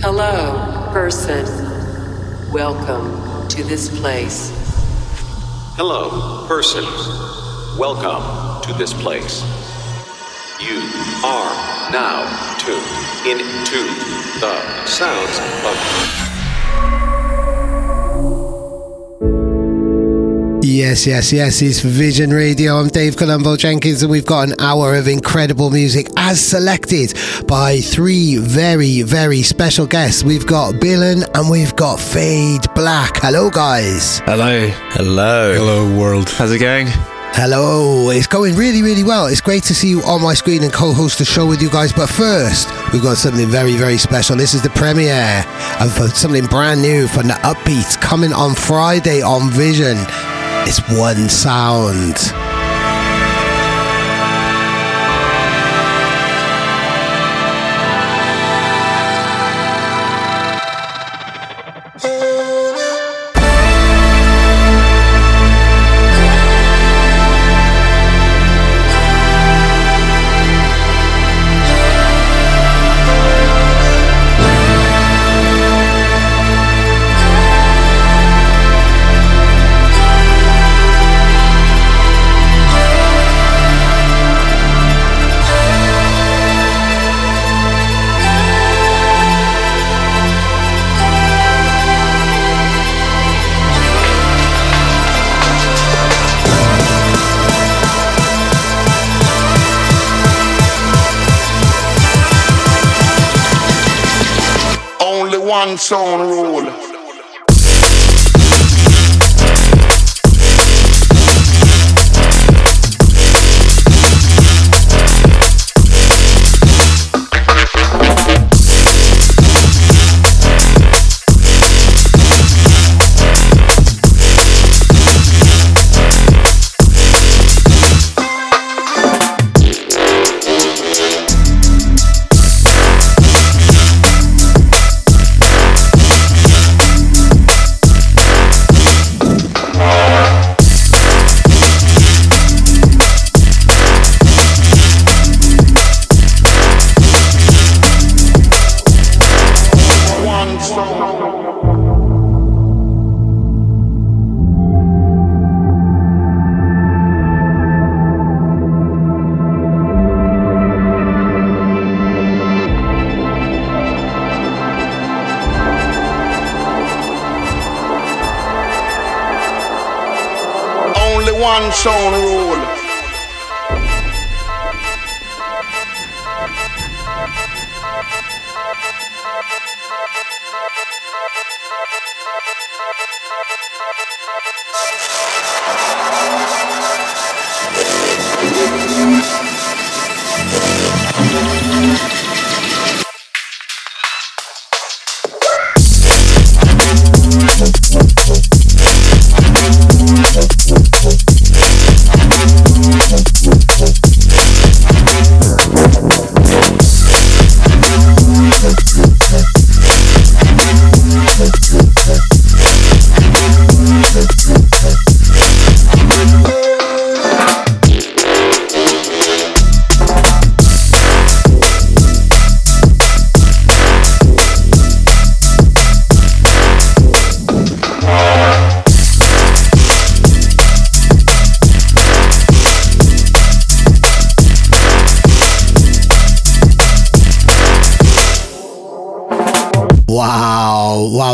Hello, person. Welcome to this place. Hello, person. Welcome to this place. You are now tuned into the sounds of... Yes, it's Vision Radio. I'm Dave Colombo-Jenkins and we've got an hour of incredible music as selected by three very, very special guests. We've got Billen and we've got Fade Black. Hello, guys. Hello. Hello. Hello, world. How's it going? Hello, it's going really, really well. It's great to see you on my screen and co-host the show with you guys. But first, we've got something very, very special. This is the premiere of something brand new from the Upbeat coming on Friday on Vision. It's One Sound. Song roll. Song roll.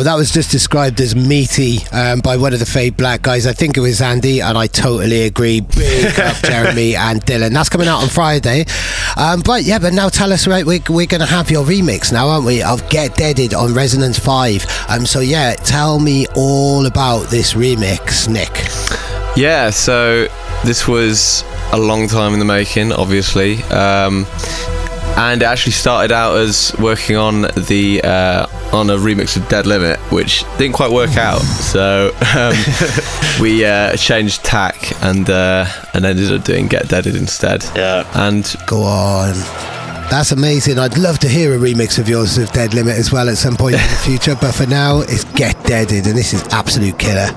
That was just described as meaty by one of the Fade Black guys. I think it was Andy, and I totally agree. Big up Jeremy and Dylan. That's coming out on Friday. But now tell us, right, we're going to have your remix now, aren't we, of Get Deaded on Resonance 5. Tell me all about this remix, Nick. Yeah, so this was a long time in the making, obviously. and it actually started out as working on the on a remix of Dead Limit, which didn't quite work out. So we changed tack and ended up doing Get Deaded instead. Yeah. And go on. That's amazing. I'd love to hear a remix of yours with Dead Limit as well at some point in the future, but for now it's Get Deaded, and this is absolute killer.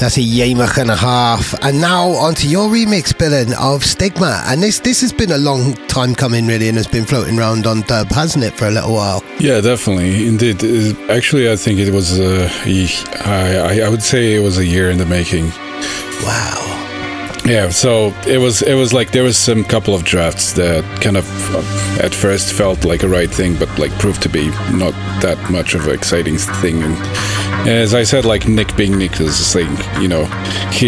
That's a yamach and a half. And now onto your remix, Billen, of Stigma. And this has been a long time coming, really, and has been floating around on dub, hasn't it, for a little while? Yeah, definitely, indeed. Actually, I think it was, I would say it was a year in the making. Wow. Yeah, so it was like there was some couple of drafts that kind of at first felt like a right thing, but like proved to be not that much of an exciting thing. And as I said, like Nick being Nick is saying, you know, he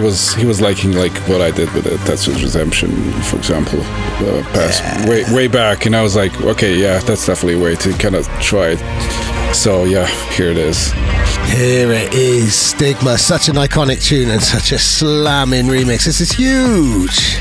was liking like what I did with Tetsu's Redemption, for example, way back, and I was like, okay, yeah, that's definitely a way to kind of try it. So yeah, here it is. Here it is, Stigma, such an iconic tune and such a slamming remix. This is huge.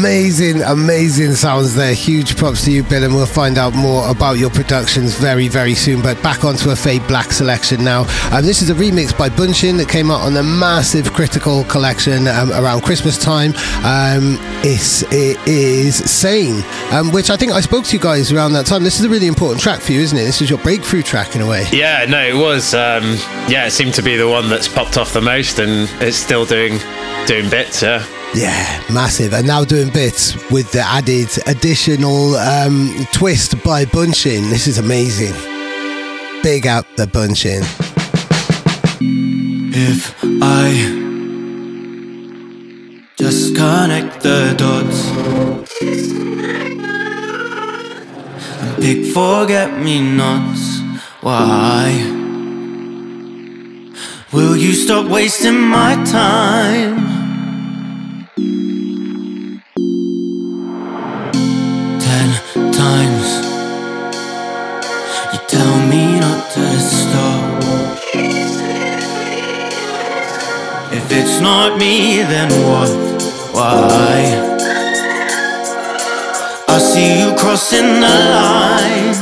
Amazing, amazing sounds there. Huge props to you, Bill, and we'll find out more about your productions very, very soon. But back onto a Fade Black selection now. This is a remix by Buunshin that came out on the massive Critical collection around Christmas time. It is Sane, which I think I spoke to you guys around that time. This is a really important track for you, isn't it? This is your breakthrough track in a way. Yeah, no, it was. Yeah, it seemed to be the one that's popped off the most, and it's still doing bits, yeah. Yeah, massive. And now doing bits with the added additional twist by Buunshin. This is amazing. Big up the Buunshin. If I just connect the dots and pick forget-me-nots, why will you stop wasting my time? Times you tell me not to stop. If it's not me, then what? Why? I see you crossing the line.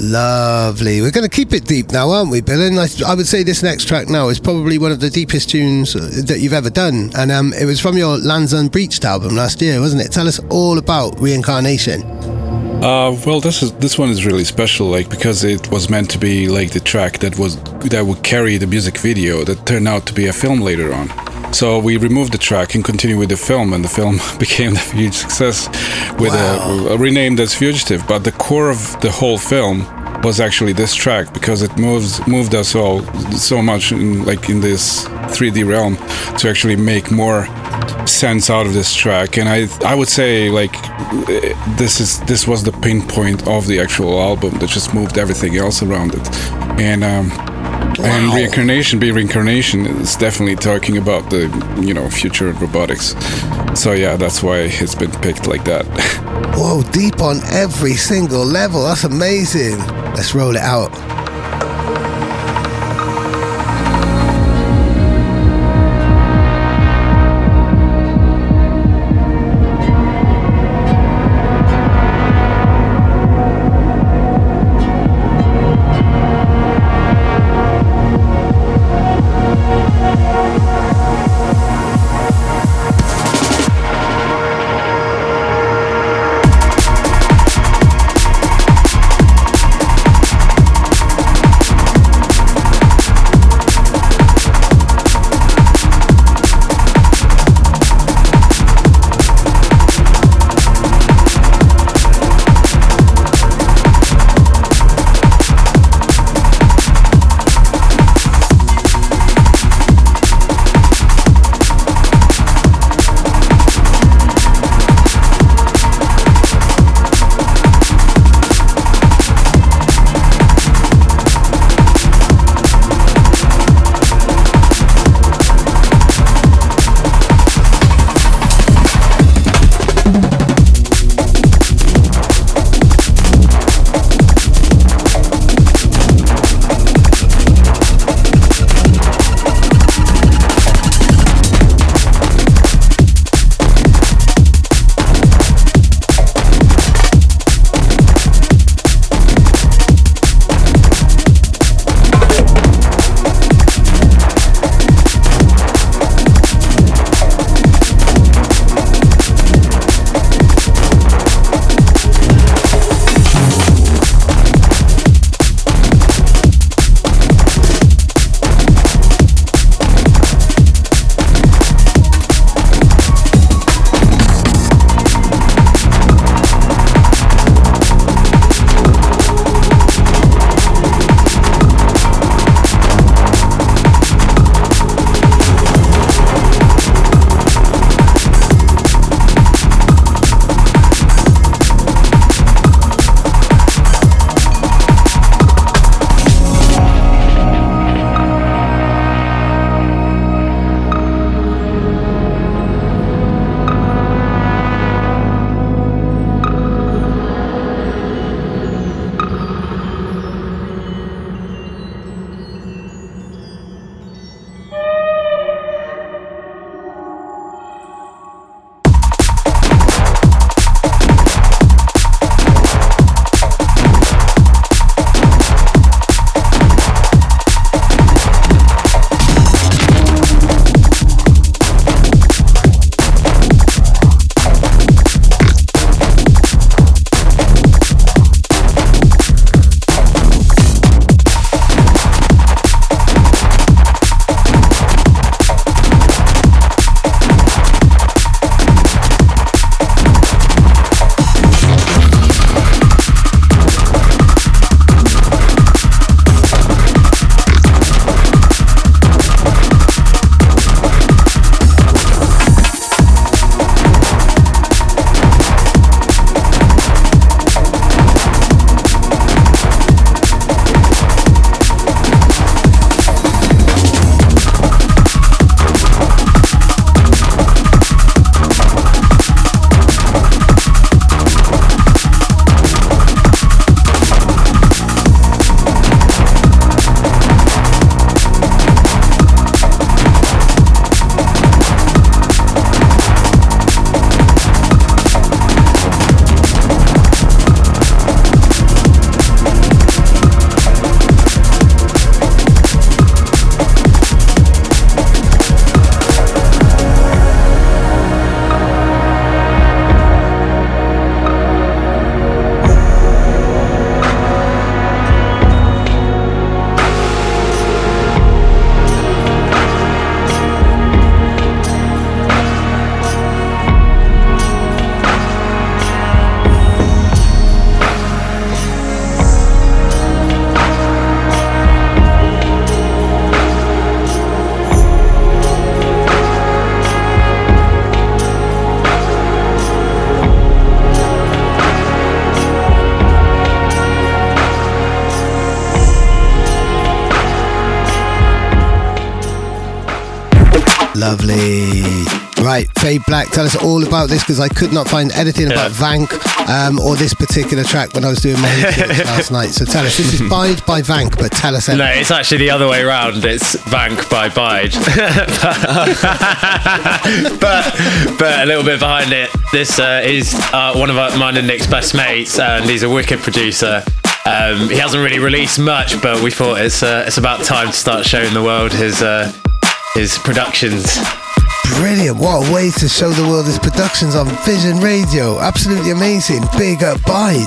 Lovely. We're going to keep it deep now, aren't we, Bill? And I would say this next track now is probably one of the deepest tunes that you've ever done. And it was from your Lands Unbreached album last year, wasn't it? Tell us all about Reincarnation. Well, this one is really special, like, because it was meant to be like the track that would carry the music video that turned out to be a film later on. So we removed the track and continued with the film, and the film became a huge success with a renamed as Fugitive. But the core of the whole film was actually this track, because it moved us all so much in this 3D realm to actually make more sense out of this track. And I would say this was the pinpoint of the actual album that just moved everything else around it. And And Reincarnation, is definitely talking about the, you know, future of robotics. So yeah, that's why it's been picked like that. Whoa, deep on every single level. That's amazing. Let's roll it out. Lovely. Right, Fade Black, tell us all about this, because I could not find anything about Vank or this particular track when I was doing my last night. So tell us, this is Bide by Vank, but tell us everything. No, it's actually the other way around. It's Vank by Bide. but a little bit behind it, this is one of mine and Nick's best mates, and he's a wicked producer. He hasn't really released much, but we thought it's about time to start showing the world his productions. Brilliant. What a way to show the world his productions on Vision Radio. Absolutely amazing. Big up Bide.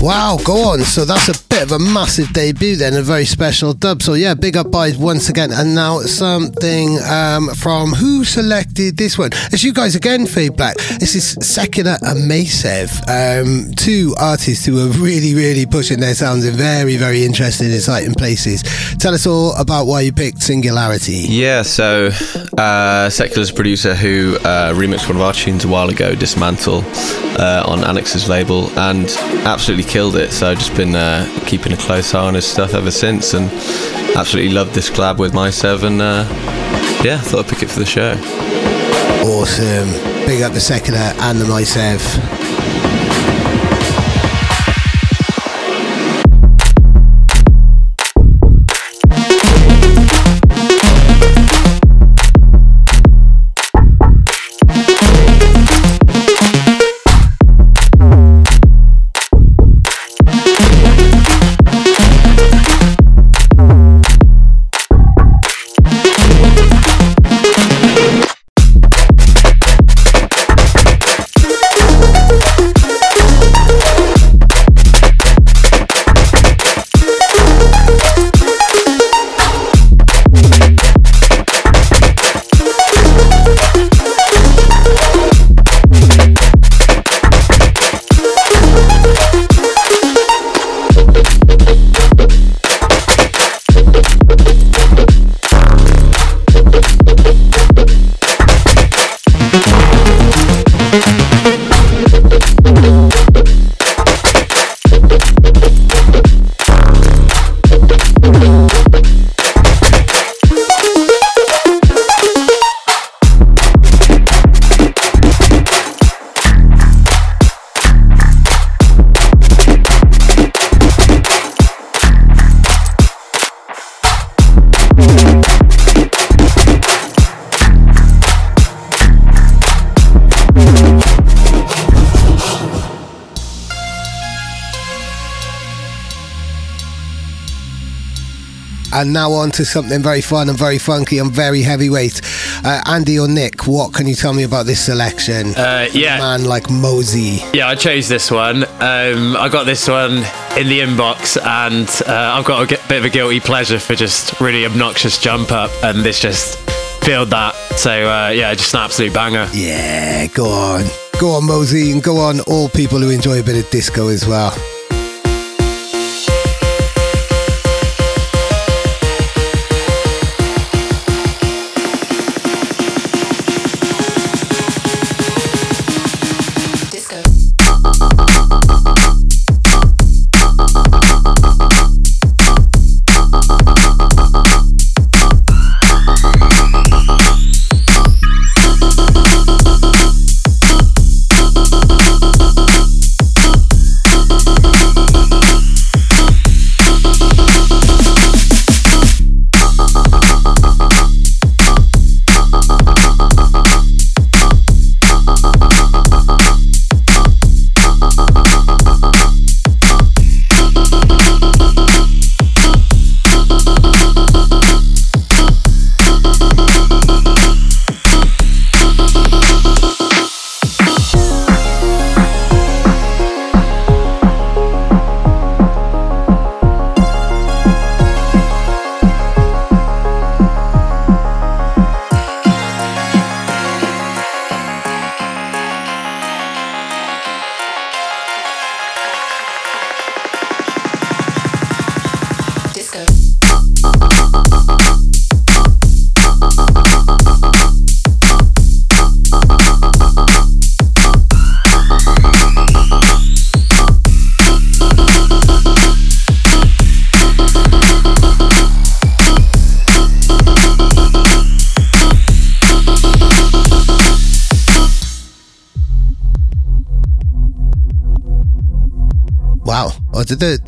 Wow, go on. So that's a bit of a massive debut then, a very special dub. So yeah, big up Bide once again. And now something from who selected this one? It's you guys again, Fade Black. This is Sekula and Macev, two artists who are really, really pushing their sounds in very, very interesting, exciting places. Tell us all about why you picked Singularity. Yeah, so Sekula's a producer who remixed one of our tunes a while ago, Dismantle, on Annex's label, and absolutely killed it. So I've just been keeping a close eye on his stuff ever since, and absolutely loved this collab with Macev, and yeah, thought I'd pick it for the show. Awesome. Big up the Sekula and the Macev. and now on to something very fun and very funky and very heavyweight. Andy or Nick, what can you tell me about this selection? A man like Mosey. Yeah, I chose this one. I got this one in the inbox, and I've got a bit of a guilty pleasure for just really obnoxious jump up, and this just filled that. So just an absolute banger. Yeah, go on. Go on, Mosey, and go on all people who enjoy a bit of disco as well.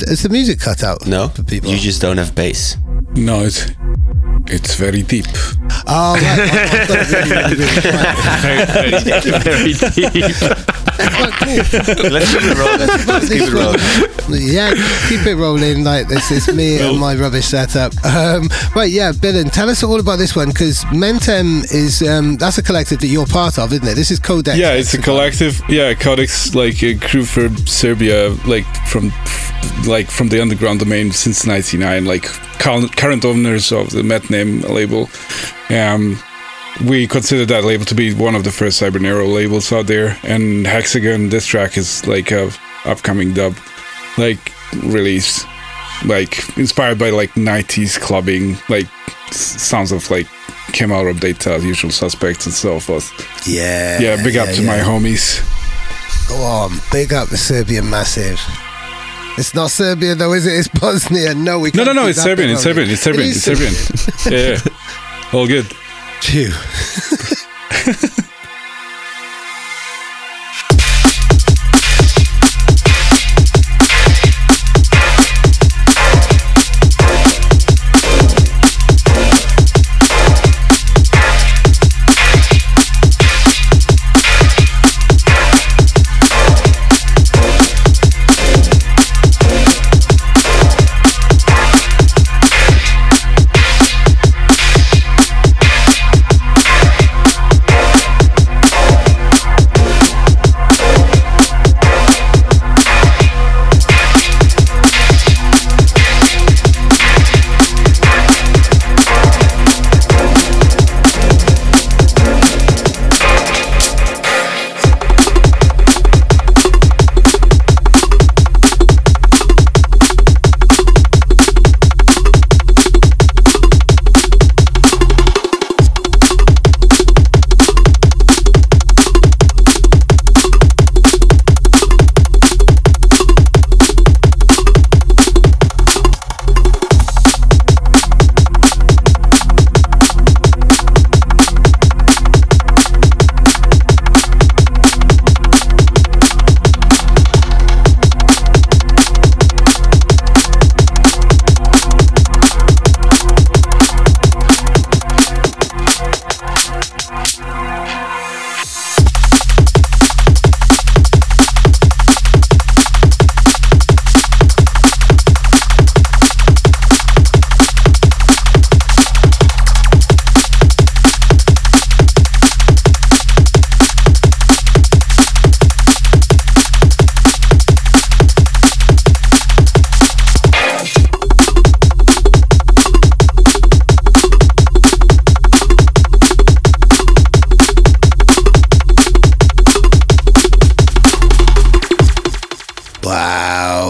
Is the music cut out? No, for people? You just don't have bass. No, it's very deep. Oh, right. I thought it was very deep. Cool. Let's keep it rolling. Yeah, keep it rolling like this. It's me and my rubbish setup. Yeah, Billen, tell us all about this one, because Mentum is that's a collective that you're part of, isn't it? This is Codex. Yeah, it's a collective. Yeah, Codex, like a crew from Serbia, from the underground domain since 1999, like current owners of the Metname label. We consider that label to be one of the first Cybernero labels out there, and Hexagon, this track is like a upcoming dub release, inspired by 90s clubbing, sounds of Kemal Rabdata, Usual Suspects and so forth. Big up to my homies. Go on, big up the Serbian Macev. It's not Serbia though, is it? It's Bosnia. No, it's Serbian. It's Serbian. Yeah. All good. Phew.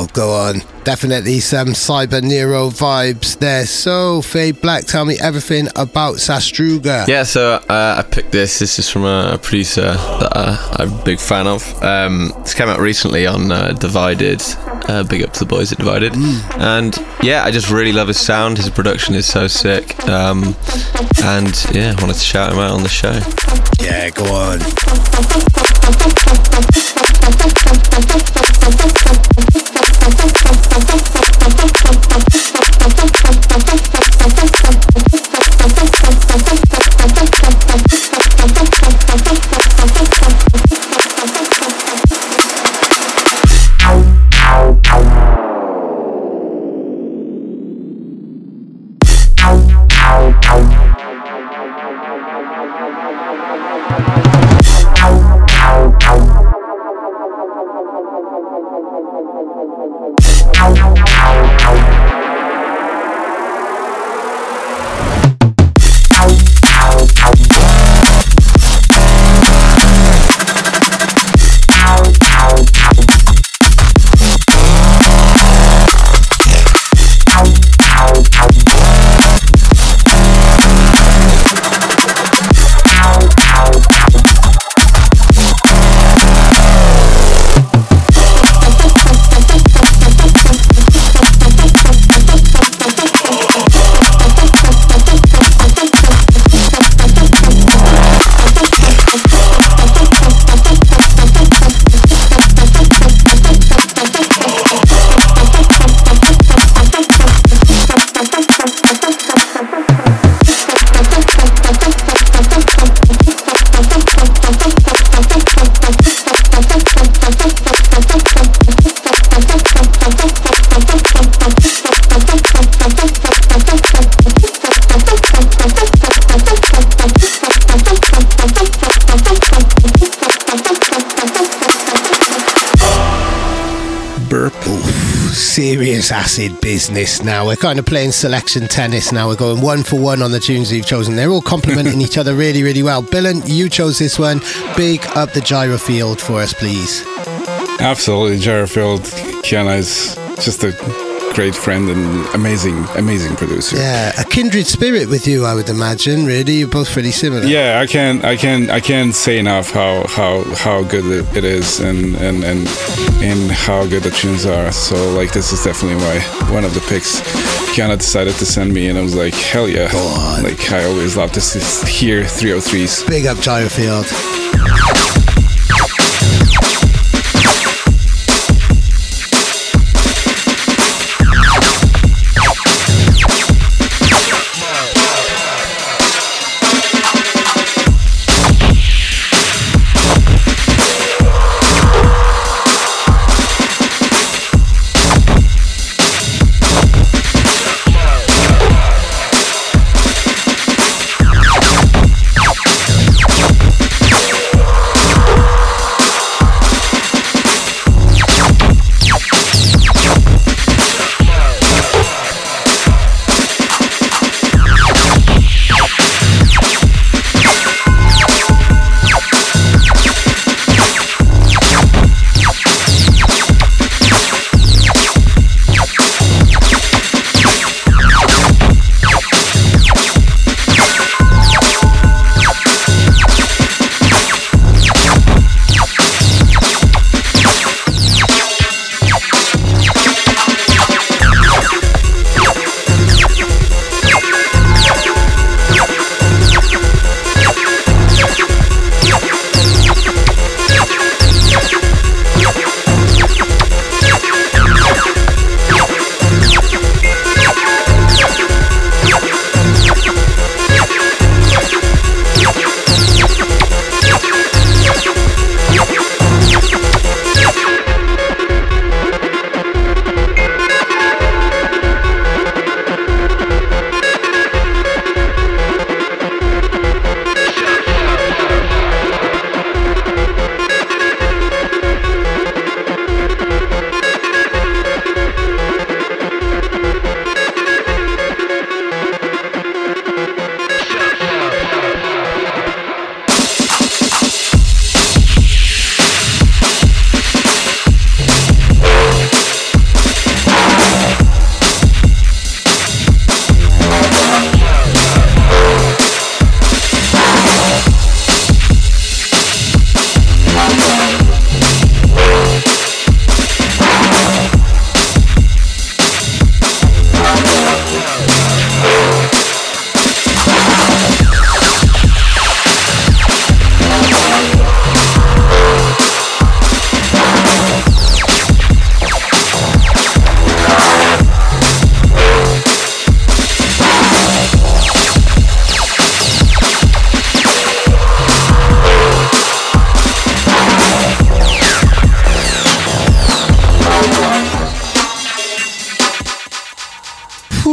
that'll go on. Definitely some cyber neuro vibes there. So Faye Black, tell me everything about Sastruga. Yeah, so I picked this is from a producer that I'm a big fan of. This came out recently on Divided. Big up to the boys at Divided. And yeah, I just really love his sound. His production is so sick. And yeah, wanted to shout him out on the show. Yeah, go on. Serious acid business now. We're kind of playing selection tennis now. We're going one for one on the tunes you've chosen. They're all complementing each other really, really well. Billen, you chose this one. Big up the Gyro Field for us, please. Absolutely, Gyro Field. Kiana is just a great friend and amazing producer. Yeah, a kindred spirit with you, I would imagine. Really, you're both pretty similar. Yeah, I can't say enough how good it is and how good the tunes are. So like, this is definitely my one of the picks Kiana decided to send me, and I was like, hell yeah. God. Like, I always love this. It's here 303s. Big up Gyro Field.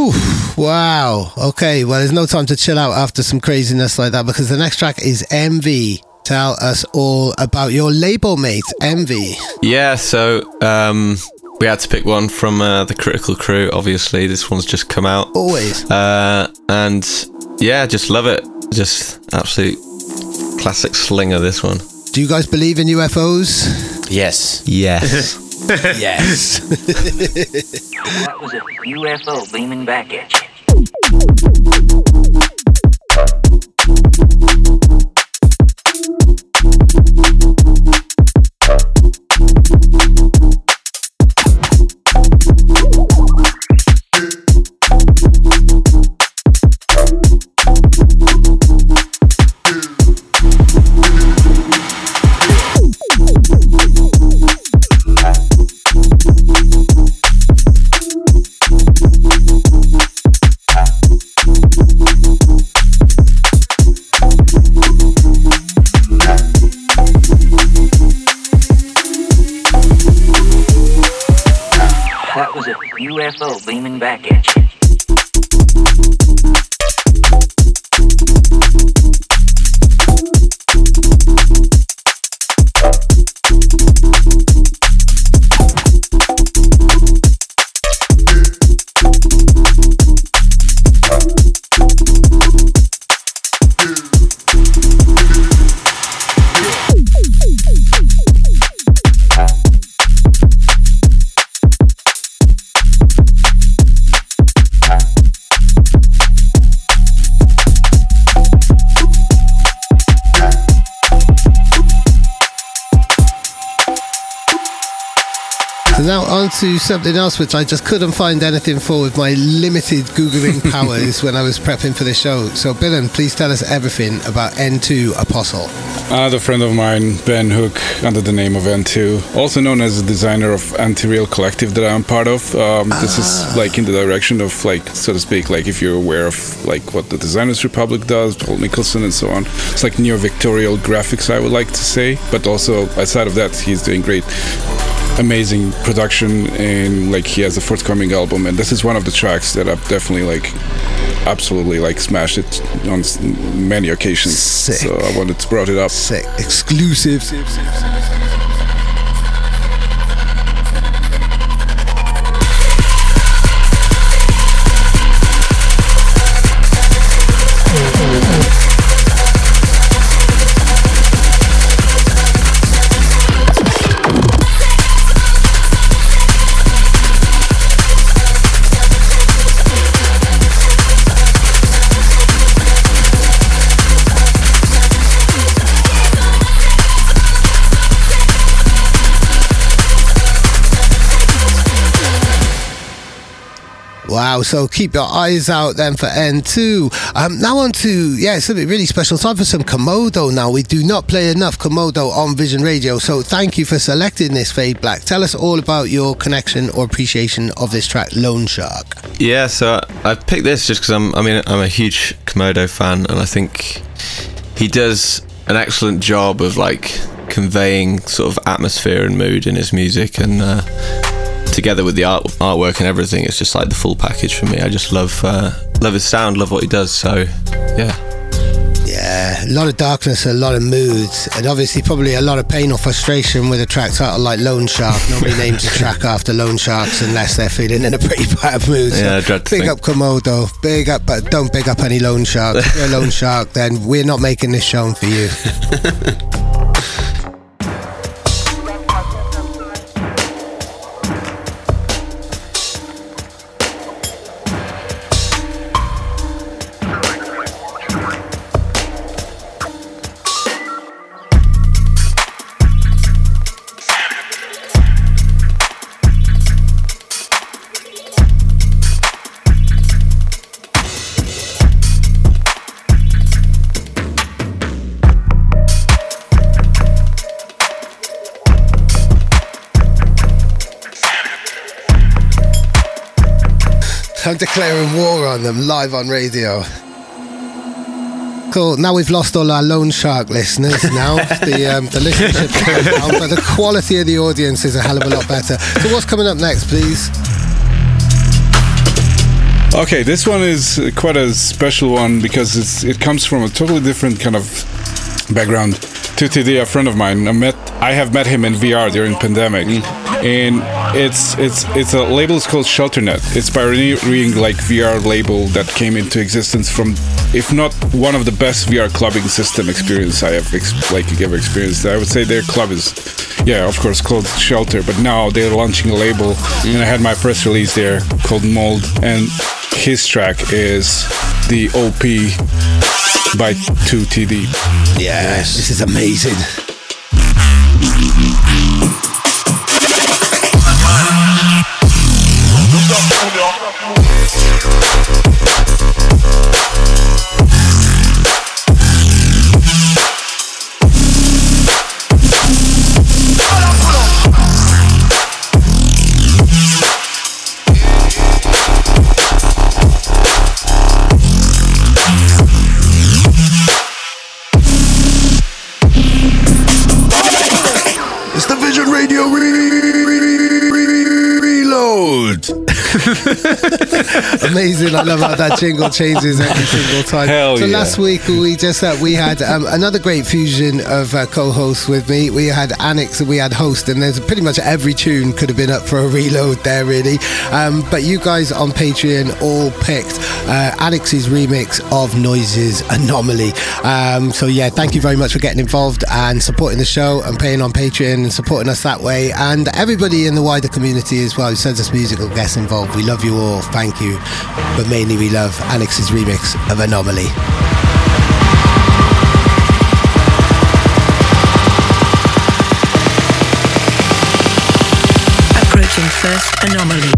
Whew, wow. Okay, well, there's no time to chill out after some craziness like that, because the next track is Envy. Tell us all about your label mate, Envy. Yeah, so we had to pick one from the Critical Crew, obviously. This one's just come out. Always. And yeah, just love it. Just absolute classic slinger, this one. Do you guys believe in UFOs? Yes. Yes. Yes. What was it? UFO beaming back at UFO beaming back at you. Now on to something else which I just couldn't find anything for with my limited Googling powers when I was prepping for the show. So Billen, please tell us everything about N2 Apostle. Another friend of mine, Ben Hook, under the name of N2, also known as the designer of Anti-Real Collective that I'm part of. This is like in the direction of, like, so to speak, like if you're aware of like what the Designers Republic does, Paul Mickelson and so on. It's like neo-Victorial graphics, I would like to say, but also outside of that, he's doing great. Amazing production, and like he has a forthcoming album, and this is one of the tracks that I've definitely like absolutely like smashed it on many occasions. Sick. So I wanted to brought it up. Sick. Exclusive. Wow, so keep your eyes out then for N2. Now on to, yeah, it's a really special time for some Komodo now. We do not play enough Komodo on Vision Radio, so thank you for selecting this, Fade Black. Tell us all about your connection or appreciation of this track, Loan Shark. Yeah, so I picked this just because I'm a huge Komodo fan, and I think he does an excellent job of, like, conveying sort of atmosphere and mood in his music, and together with the artwork and everything, it's just like the full package for me. I just love his sound, love what he does, so yeah, a lot of darkness, a lot of moods, and obviously probably a lot of pain or frustration with a track title like Loan Shark. Nobody names a track after Loan Sharks unless they're feeling in a pretty bad mood. Yeah, so big up Komodo, big up, but don't big up any Loan Sharks. If you're a Loan Shark, then we're not making this show for you. I'm declaring war on them live on radio. Cool. Now we've lost all our Loan Shark listeners. Now the listenership is down, but the quality of the audience is a hell of a lot better. So what's coming up next, please? Okay, this one is quite a special one because it comes from a totally different kind of background. TTD, a friend of mine, I have met him in VR during pandemic, and it's a label is called ShelterNet. It's by like VR label that came into existence from, if not one of the best VR clubbing system experience I have ever experienced. I would say their club is, yeah, of course, called Shelter, but now they're launching a label, and I had my first release there called Mold, and his track is the OP by 2TD. Yes, this is amazing. Amazing. I love how that jingle changes every single time. Hell so yeah. Last week we had another great fusion of co-hosts with me. We had Annex and we had Host, and there's pretty much every tune could have been up for a reload there really, but you guys on Patreon all picked Annex's remix of Noise's Anomaly, so yeah, thank you very much for getting involved and supporting the show and paying on Patreon and supporting us that way, and everybody in the wider community as well who sends us musical guests involved. We love you all, thank you, but mainly we love Annex's remix of Anomaly. Approaching first Anomaly.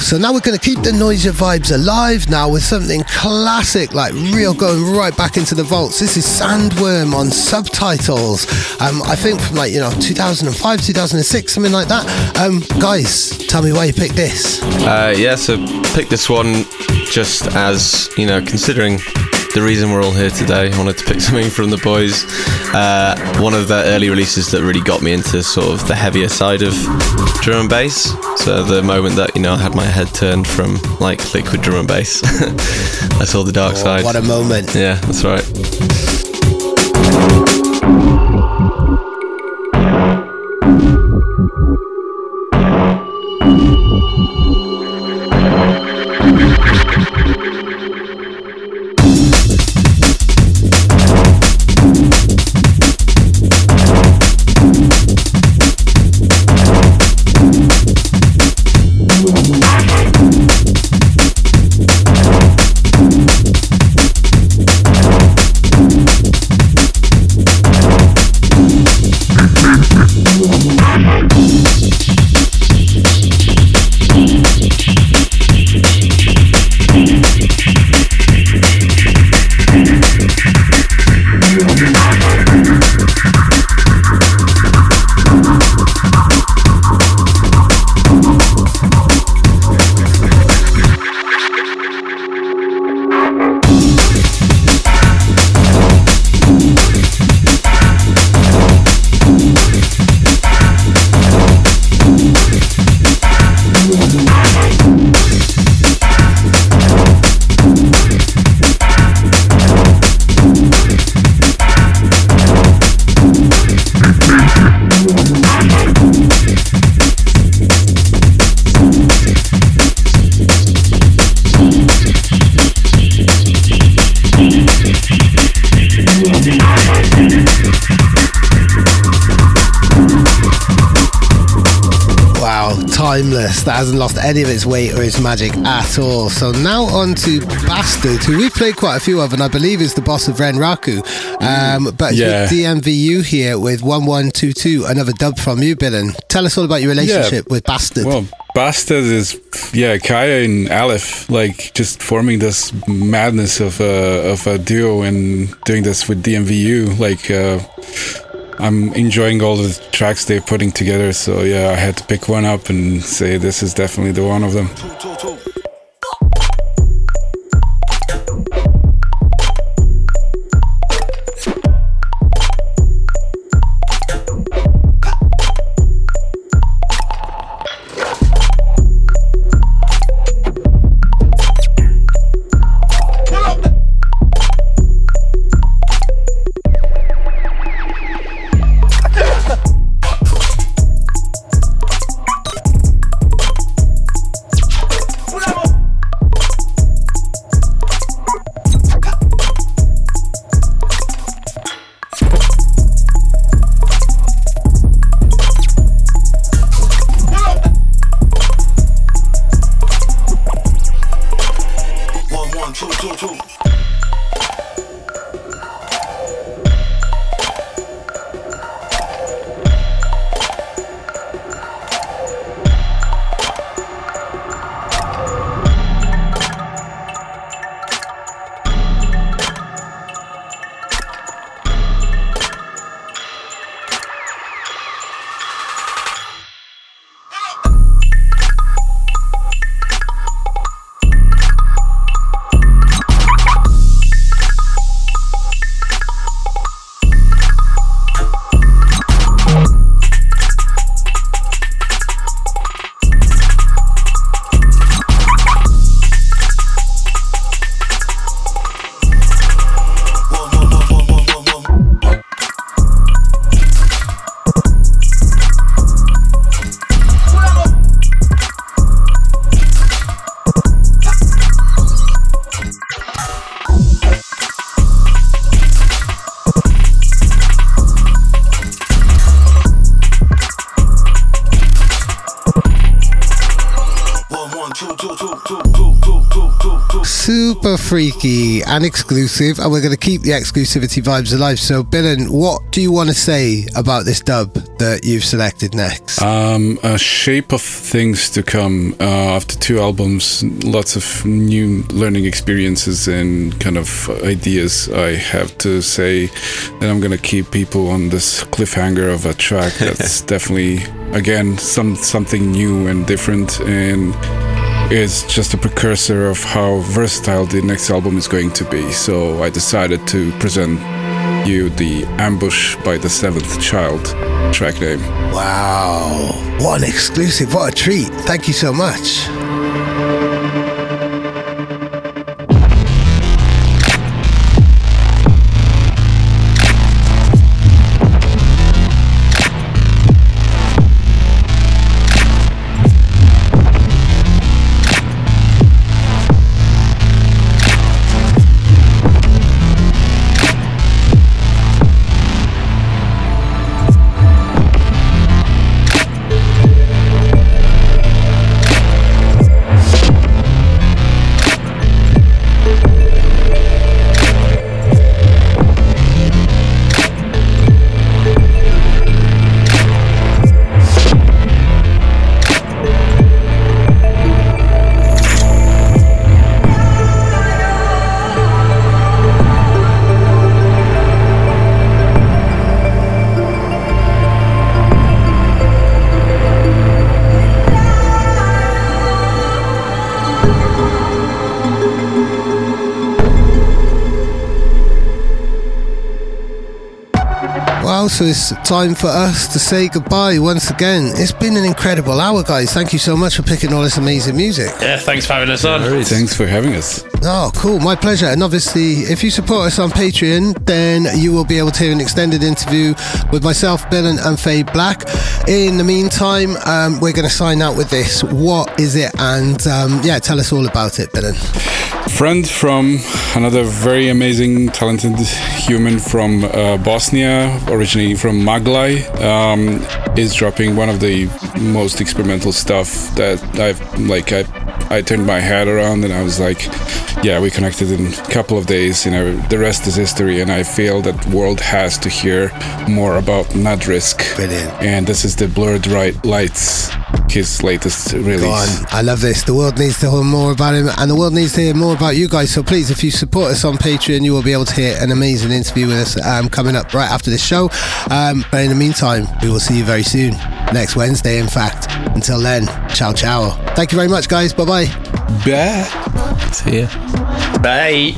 So now we're going to keep the Noisia vibes alive now with something classic, like real going right back into the vaults. This is Sandworm on Subtitles, I think from 2005, 2006, something like that. Guys, tell me why you picked this. So picked this one just as, considering the reason we're all here today, I wanted to pick something from the boys. One of their early releases that really got me into sort of the heavier side of drum and bass. So the moment that, I had my head turned from liquid drum and bass, I saw the dark side. What a moment. Yeah, that's right. timeless, that hasn't lost any of its weight or its magic at all. So now on to Bastard, who we've played quite a few of, and I believe is the boss of Renraku. But yeah, DMVU here with 1122, another dub from you, Billen. Tell us all about your relationship with Bastard. Well, Bastard is, Kaya and Aleph, like, just forming this madness of a duo and doing this with DMVU. Like, I'm enjoying all the tracks they're putting together, so yeah, I had to pick one up and say this is definitely the one of them. Freaky and exclusive, and we're going to keep the exclusivity vibes alive. So Billen, what do you want to say about this dub that you've selected next? A shape of things to come. After two albums, lots of new learning experiences and kind of ideas. I have to say that I'm going to keep people on this cliffhanger of a track that's definitely, again, something new and different, and is just a precursor of how versatile the next album is going to be. So I decided to present you the Ambush by the Seventh Child track name. Wow, what an exclusive, what a treat. Thank you so much. So it's time for us to say goodbye once again. It's been an incredible hour, guys. Thank you so much for picking all this amazing music. Yeah, thanks for having us on. Thanks for having us. Oh, cool. My pleasure. And obviously, if you support us on Patreon, then you will be able to hear an extended interview with myself, Bill, and Faye Black. In the meantime, we're going to sign out with this. What is it? And yeah, tell us all about it, Bill. Friend from another very amazing, talented human from Bosnia, originally from Maglaj, is dropping one of the most experimental stuff that I've like. I turned my head around and I was like, yeah, we connected in a couple of days, you know, the rest is history. And I feel that the world has to hear more about Nadrisk. Brilliant. And this is the Blurred Lights, his latest release. Go on. I love this. The world needs to hear more about him, and the world needs to hear more about you guys. So please, if you support us on Patreon, you will be able to hear an amazing interview with us coming up right after this show. But in the meantime, we will see you very soon. Next Wednesday, in fact. Until then, ciao, ciao. Thank you very much, guys. Bye-bye. Bye. See ya. Bye.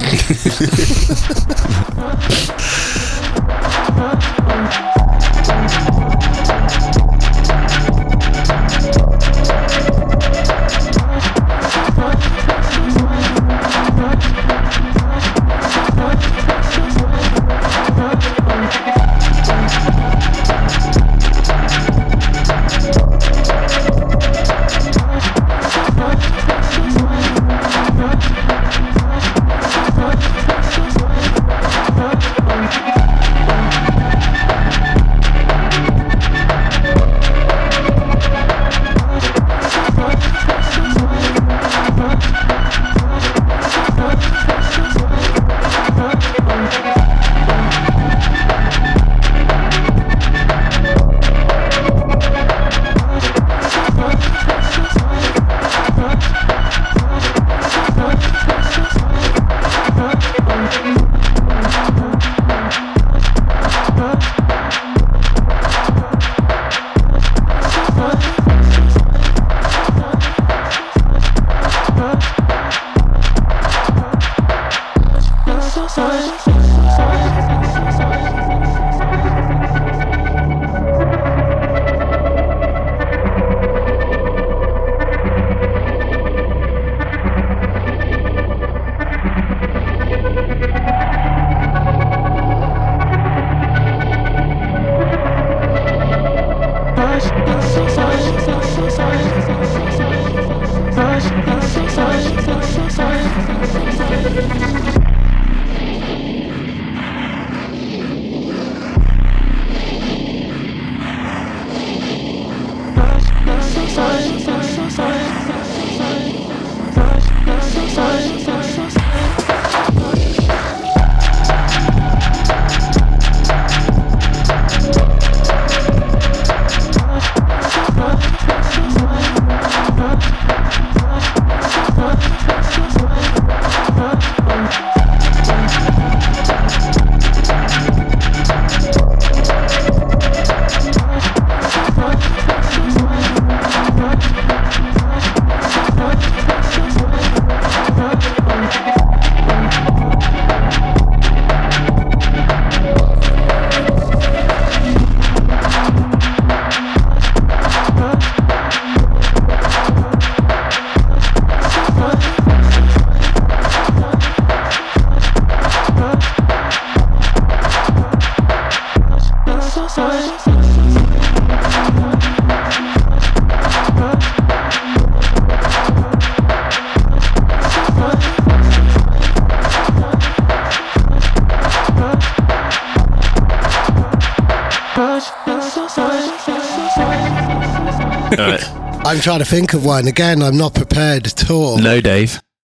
I'm trying to think of one. Again, I'm not prepared at all. No, Dave.